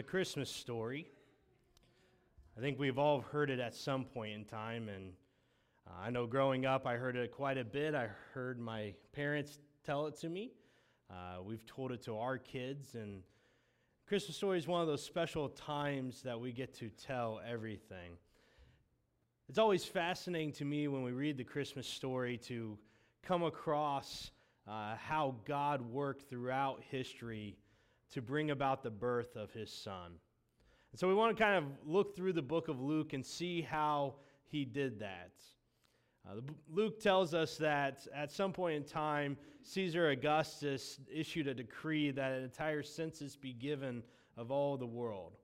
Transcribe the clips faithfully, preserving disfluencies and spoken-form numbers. the Christmas story. I think we've all heard it at some point in time, and uh, I know growing up I heard it quite a bit. I heard my parents tell it to me. Uh, we've told it to our kids, and Christmas story is one of those special times that we get to tell everything. It's always fascinating to me when we read the Christmas story to come across uh, how God worked throughout history to bring about the birth of his son. And so we want to kind of look through the book of Luke and see how he did that. Uh, Luke tells us that at some point in time, Caesar Augustus issued a decree that an entire census be given of all the world.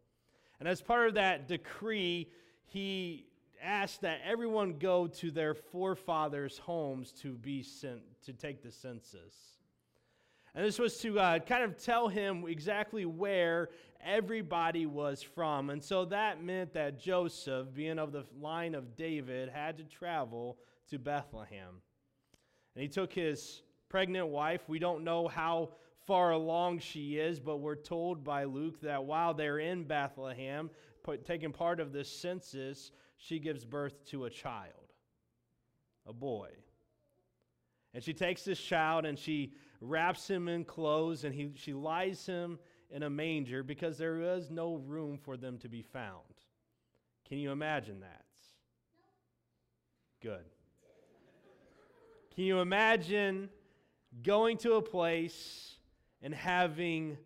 And as part of that decree, he asked that everyone go to their forefathers' homes to be sent to take the census. And this was to uh, kind of tell him exactly where everybody was from. And so that meant that Joseph, being of the line of David, had to travel to Bethlehem. And he took his pregnant wife. We don't know how far along she is, but we're told by Luke that while they're in Bethlehem, put, taking part of this census, she gives birth to a child, a boy. And she takes this child and she wraps him in clothes, and he, she lies him in a manger because there was no room for them to be found. Can you imagine that? Good. Can you imagine going to a place and having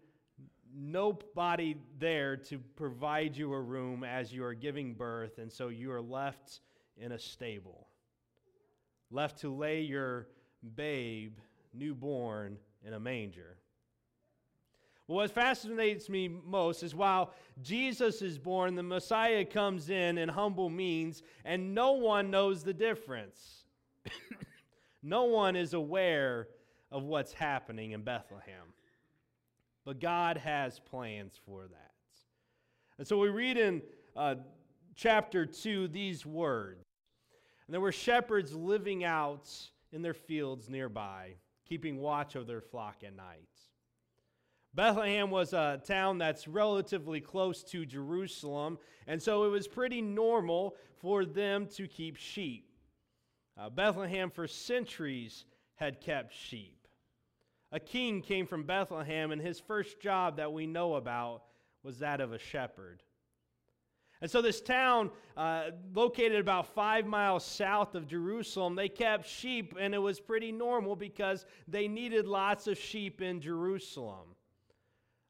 nobody there to provide you a room as you are giving birth, and so you are left in a stable, left to lay your babe newborn in a manger? Well, what fascinates me most is while Jesus is born, the Messiah comes in in humble means, and no one knows the difference. No one is aware of what's happening in Bethlehem. But God has plans for that. And so we read in uh, chapter two these words. And there were shepherds living out in their fields nearby, keeping watch over their flock at night. Bethlehem was a town that's relatively close to Jerusalem, and so it was pretty normal for them to keep sheep. Uh, Bethlehem for centuries had kept sheep. A king came from Bethlehem, and his first job that we know about was that of a shepherd. And so this town, uh, located about five miles south of Jerusalem, they kept sheep, and it was pretty normal because they needed lots of sheep in Jerusalem.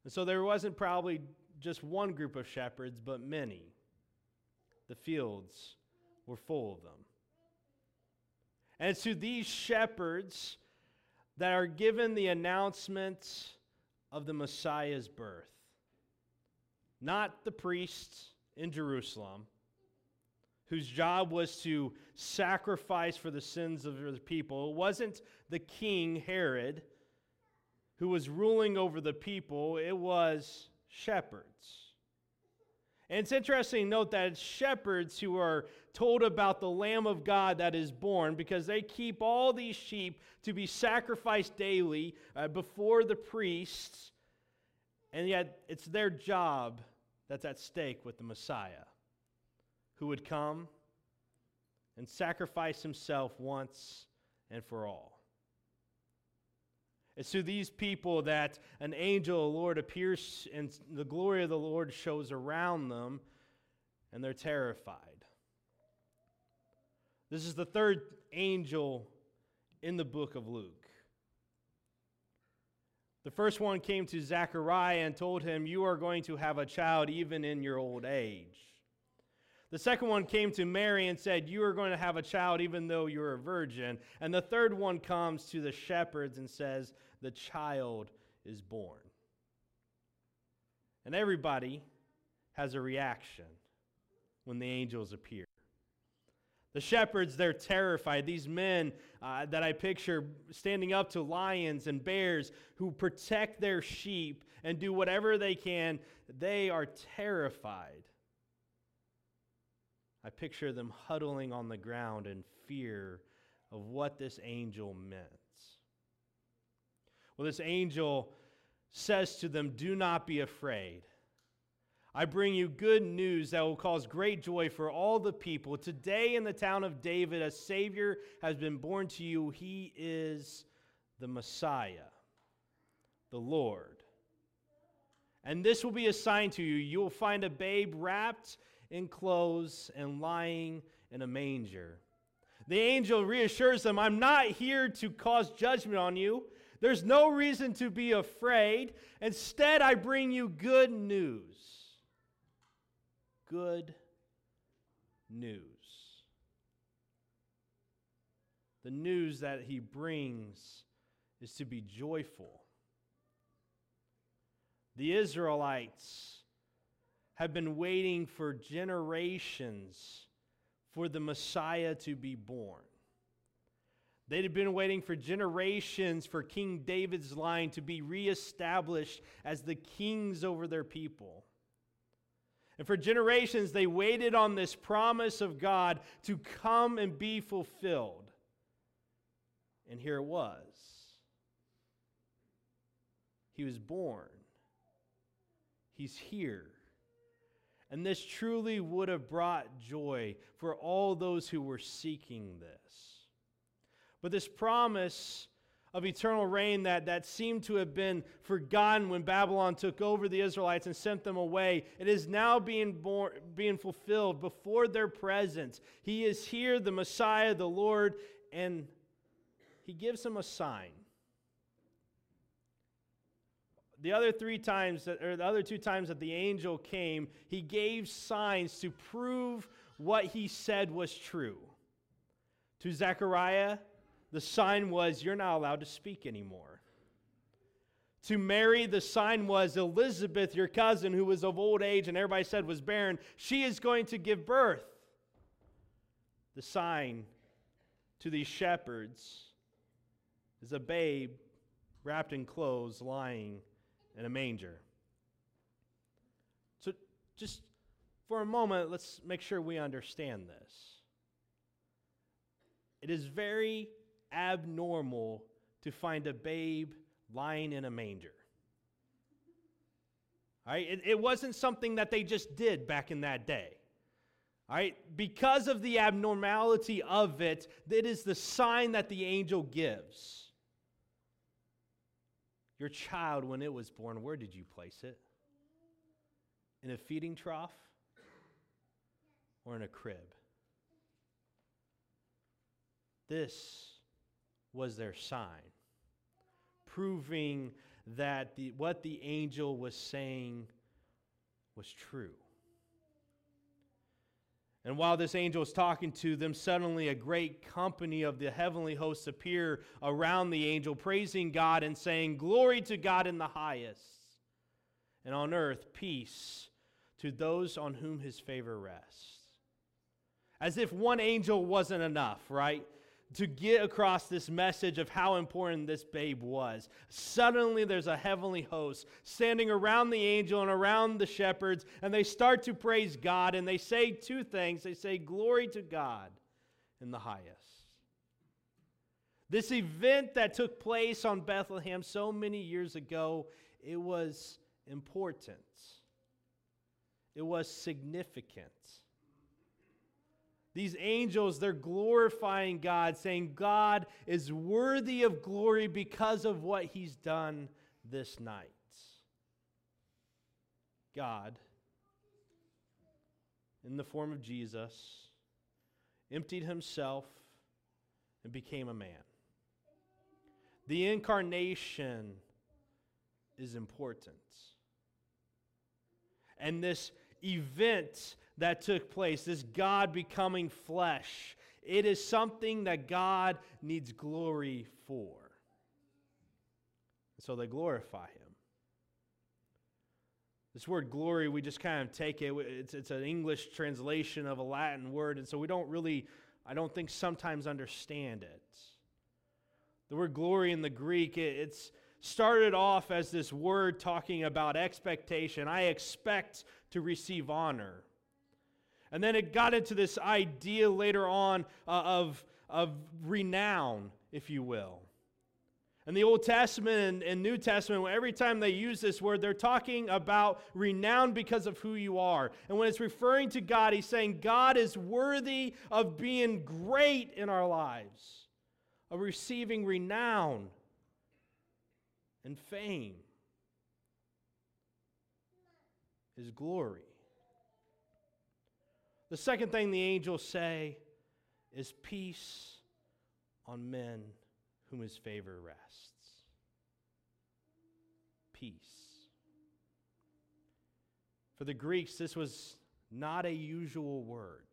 And so there wasn't probably just one group of shepherds, but many. The fields were full of them. And it's to these shepherds that are given the announcement of the Messiah's birth. Not the priests in Jerusalem, whose job was to sacrifice for the sins of the people. It wasn't the king, Herod, who was ruling over the people. It was shepherds. And it's interesting to note that it's shepherds who are told about the Lamb of God that is born, because they keep all these sheep to be sacrificed daily uh, before the priests, and yet it's their job that's at stake with the Messiah, who would come and sacrifice himself once and for all. It's to these people that an angel of the Lord appears, and the glory of the Lord shows around them, and they're terrified. This is the third angel in the book of Luke. The first one came to Zechariah and told him, "You are going to have a child even in your old age." The second one came to Mary and said, "You are going to have a child even though you're a virgin." And the third one comes to the shepherds and says, "The child is born." And everybody has a reaction when the angels appear. The shepherds, they're terrified. These men uh, that I picture standing up to lions and bears who protect their sheep and do whatever they can, they are terrified. I picture them huddling on the ground in fear of what this angel meant. Well, this angel says to them, "Do not be afraid. I bring you good news that will cause great joy for all the people. Today in the town of David, a Savior has been born to you. He is the Messiah, the Lord. And this will be a sign to you. You will find a babe wrapped in clothes and lying in a manger. The angel reassures them, I'm not here to cause judgment on you. There's no reason to be afraid. Instead, I bring you good news. Good news. The news that he brings is to be joyful. The Israelites have been waiting for generations for the Messiah to be born. They had been waiting for generations for King David's line to be reestablished as the kings over their people. And for generations, they waited on this promise of God to come and be fulfilled. And here it was. He was born. He's here. And this truly would have brought joy for all those who were seeking this. But this promise of eternal reign that, that seemed to have been forgotten when Babylon took over the Israelites and sent them away, it is now being, born, being fulfilled before their presence. He is here, the Messiah, the Lord, and he gives them a sign. The other three times, that, or the other two times that the angel came, he gave signs to prove what he said was true. To Zechariah, the sign was, you're not allowed to speak anymore. To Mary, the sign was, Elizabeth, your cousin, who was of old age and everybody said was barren, she is going to give birth. The sign to these shepherds is a babe wrapped in clothes, lying in a manger. So just for a moment, let's make sure we understand this. It is very abnormal to find a babe lying in a manger. All right? It, it wasn't something that they just did back in that day. All right? Because of the abnormality of it, it is the sign that the angel gives. Your child, when it was born, where did you place it? In a feeding trough or in a crib? This was their sign, proving that the, what the angel was saying was true. And while this angel is talking to them, suddenly a great company of the heavenly hosts appear around the angel, praising God and saying, Glory to God in the highest, and on earth peace to those on whom his favor rests. As if one angel wasn't enough, right? To get across this message of how important this babe was. Suddenly there's a heavenly host standing around the angel and around the shepherds, and they start to praise God, and they say two things. They say, Glory to God in the highest. This event that took place on Bethlehem so many years ago, it was important. It was significant. These angels, they're glorifying God, saying God is worthy of glory because of what he's done this night. God, in the form of Jesus, emptied himself and became a man. The incarnation is important. And this event that took place, this God becoming flesh, it is something that God needs glory for. So they glorify him. This word glory, we just kind of take it, it's, it's an English translation of a Latin word, and so we don't really, I don't think sometimes understand it. The word glory in the Greek, it, it's started off as this word talking about expectation. I expect to receive honor. And then it got into this idea later on uh, of, of renown, if you will. In the Old Testament and, and New Testament, every time they use this word, they're talking about renown because of who you are. And when it's referring to God, he's saying God is worthy of being great in our lives, of receiving renown and fame, his glory. The second thing the angels say is peace on men whom his favor rests. Peace. For the Greeks, this was not a usual word.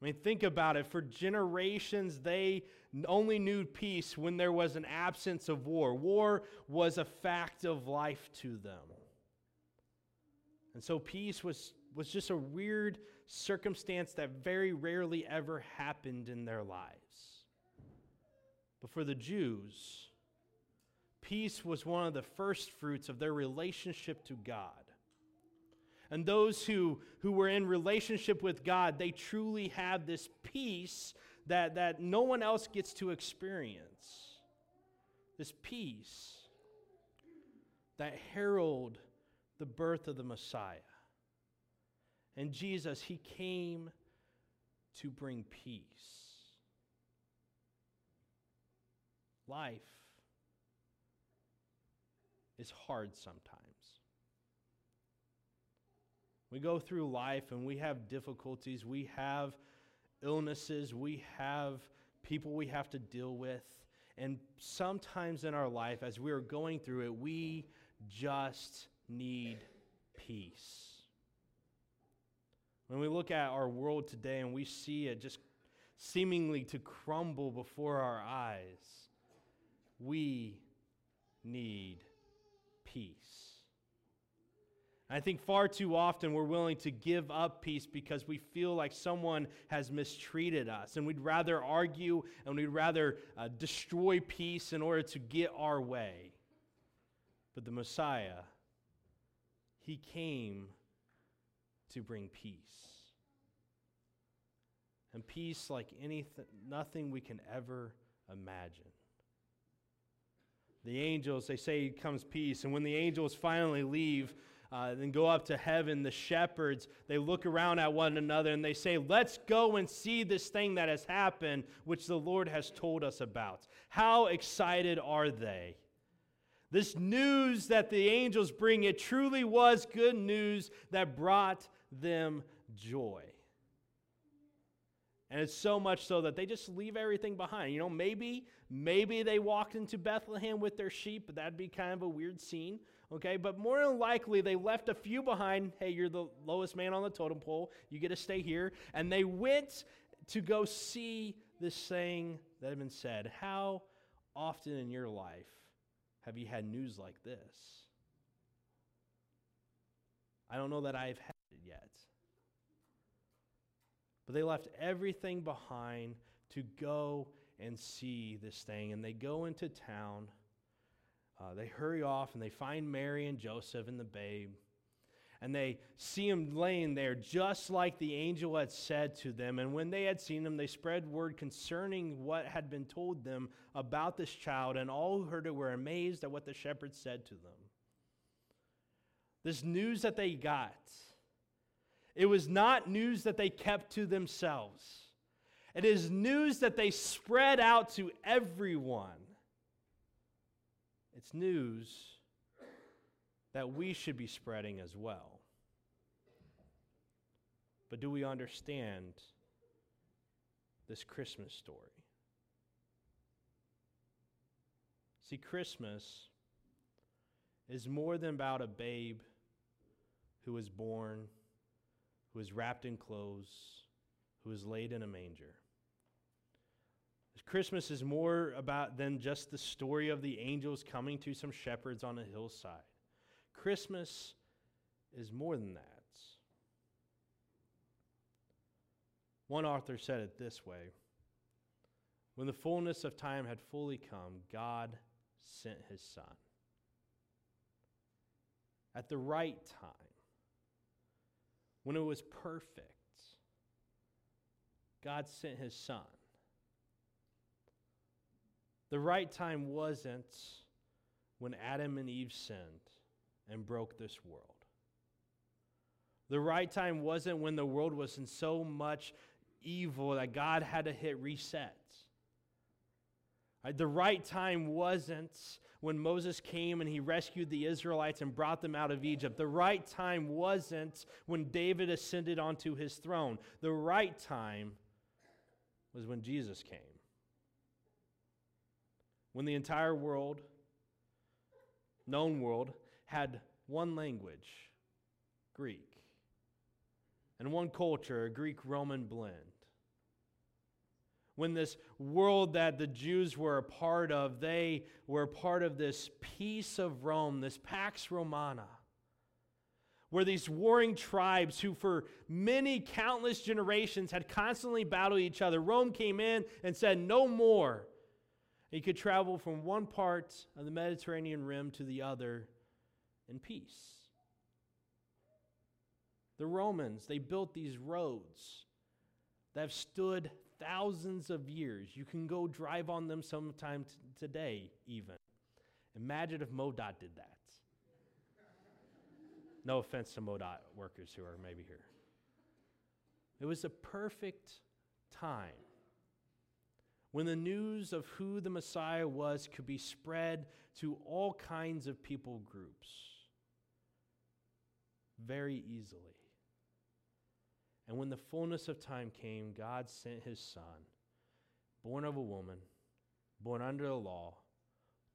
I mean, think about it. For generations, they only knew peace when there was an absence of war. War was a fact of life to them. And so peace was, was just a weird circumstance that very rarely ever happened in their lives. But for the Jews, peace was one of the first fruits of their relationship to God. And those who, who were in relationship with God, they truly had this peace that, that no one else gets to experience. This peace that heralded the birth of the Messiah. And Jesus, he came to bring peace. Life is hard sometimes. We go through life and we have difficulties, we have illnesses, we have people we have to deal with, and sometimes in our life, as we are going through it, we just need peace. When we look at our world today and we see it just seemingly to crumble before our eyes, we need peace. And I think far too often we're willing to give up peace because we feel like someone has mistreated us, and we'd rather argue and we'd rather uh, destroy peace in order to get our way. But the Messiah, he came to bring peace. And peace like anything, nothing we can ever imagine. The angels, they say comes peace. And when the angels finally leave uh, and go up to heaven, the shepherds, they look around at one another and they say, let's go and see this thing that has happened, which the Lord has told us about. How excited are they? This news that the angels bring, it truly was good news that brought them joy. And it's so much so that they just leave everything behind. You know, maybe, maybe they walked into Bethlehem with their sheep, but that'd be kind of a weird scene, okay? But more than likely, they left a few behind. Hey, you're the lowest man on the totem pole. You get to stay here. And they went to go see this saying that had been said. How often in your life have you had news like this? I don't know that I've had it yet. But they left everything behind to go and see this thing. And they go into town. Uh, they hurry off and they find Mary and Joseph and the babe. And they see him laying there just like the angel had said to them. And when they had seen him, they spread word concerning what had been told them about this child. And all who heard it were amazed at what the shepherds said to them. This news that they got, it was not news that they kept to themselves. It is news that they spread out to everyone. It's news that we should be spreading as well. But do we understand this Christmas story? See, Christmas is more than about a babe who was born, who is wrapped in clothes, who is laid in a manger. Christmas is more about than just the story of the angels coming to some shepherds on a hillside. Christmas is more than that. One author said it this way: when the fullness of time had fully come, God sent his Son. At the right time, when it was perfect, God sent his Son. The right time wasn't when Adam and Eve sinned and broke this world. The right time wasn't when the world was in so much evil that God had to hit reset. The right time wasn't when Moses came and he rescued the Israelites and brought them out of Egypt. The right time wasn't when David ascended onto his throne. The right time was when Jesus came. When the entire world, known world, had one language, Greek, and one culture, a Greek-Roman blend. When this world that the Jews were a part of, they were part of this peace of Rome, this Pax Romana, where these warring tribes who for many countless generations had constantly battled each other, Rome came in and said, no more. And you could travel from one part of the Mediterranean rim to the other in peace. The Romans, they built these roads that have stood thousands of years. You can go drive on them sometime t- today, even. Imagine if MoDOT did that. No offense to MoDOT workers who are maybe here. It was a perfect time when the news of who the Messiah was could be spread to all kinds of people groups very easily. And when the fullness of time came, God sent His Son, born of a woman, born under the law,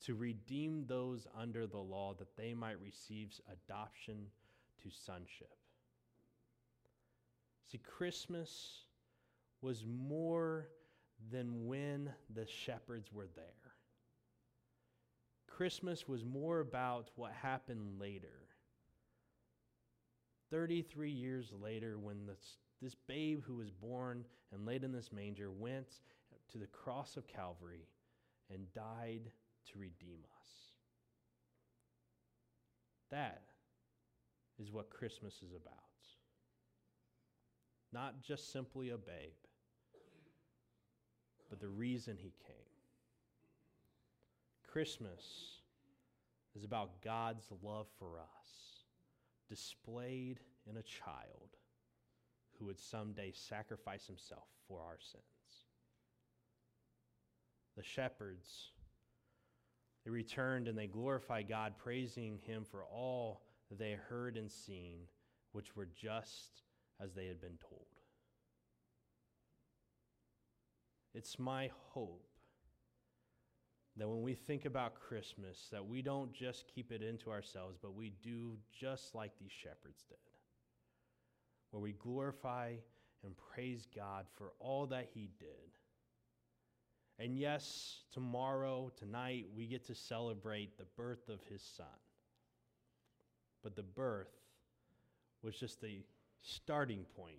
to redeem those under the law that they might receive adoption to sonship. See, Christmas was more than when the shepherds were there. Christmas was more about what happened later. thirty-three years later, when this, this babe who was born and laid in this manger went to the cross of Calvary and died to redeem us. That is what Christmas is about. Not just simply a babe, but the reason He came. Christmas is about God's love for us, displayed in a child who would someday sacrifice himself for our sins. The shepherds, they returned and they glorified God, praising Him for all that they heard and seen, which were just as they had been told. It's my hope that when we think about Christmas, that we don't just keep it into ourselves, but we do just like these shepherds did, where we glorify and praise God for all that He did. And yes, tomorrow, tonight, we get to celebrate the birth of His Son. But the birth was just the starting point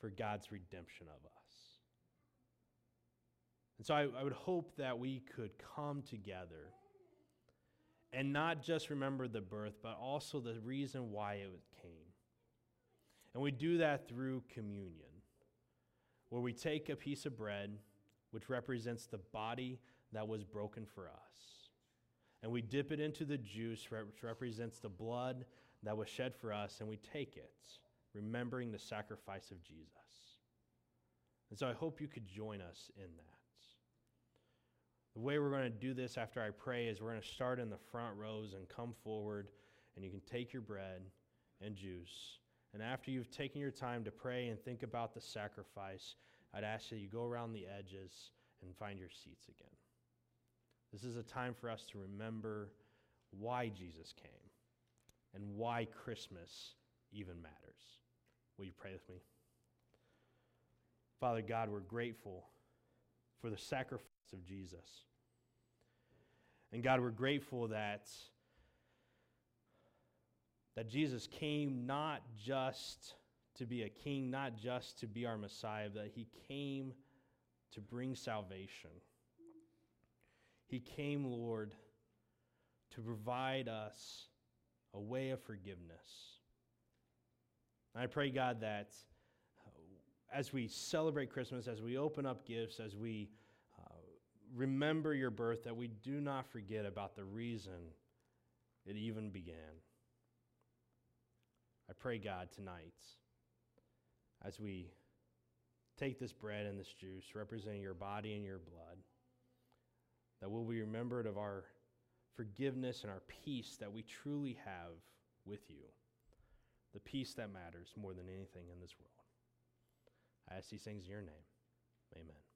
for God's redemption of us. And so I, I would hope that we could come together and not just remember the birth, but also the reason why it came. And we do that through communion, where we take a piece of bread, which represents the body that was broken for us, and we dip it into the juice, which represents the blood that was shed for us, and we take it, remembering the sacrifice of Jesus. And so I hope you could join us in that. The way we're going to do this after I pray is we're going to start in the front rows and come forward, and you can take your bread and juice. And after you've taken your time to pray and think about the sacrifice, I'd ask that you go around the edges and find your seats again. This is a time for us to remember why Jesus came and why Christmas even matters. Will you pray with me? Father God, we're grateful for the sacrifice of Jesus. And God, we're grateful that, that Jesus came not just to be a king, not just to be our Messiah, but He came to bring salvation. He came, Lord, to provide us a way of forgiveness. And I pray, God, that as we celebrate Christmas, as we open up gifts, as we uh, remember your birth, that we do not forget about the reason it even began. I pray, God, tonight, as we take this bread and this juice representing your body and your blood, that we'll be remembered of our forgiveness and our peace that we truly have with you, the peace that matters more than anything in this world. I ask these things in your name. Amen.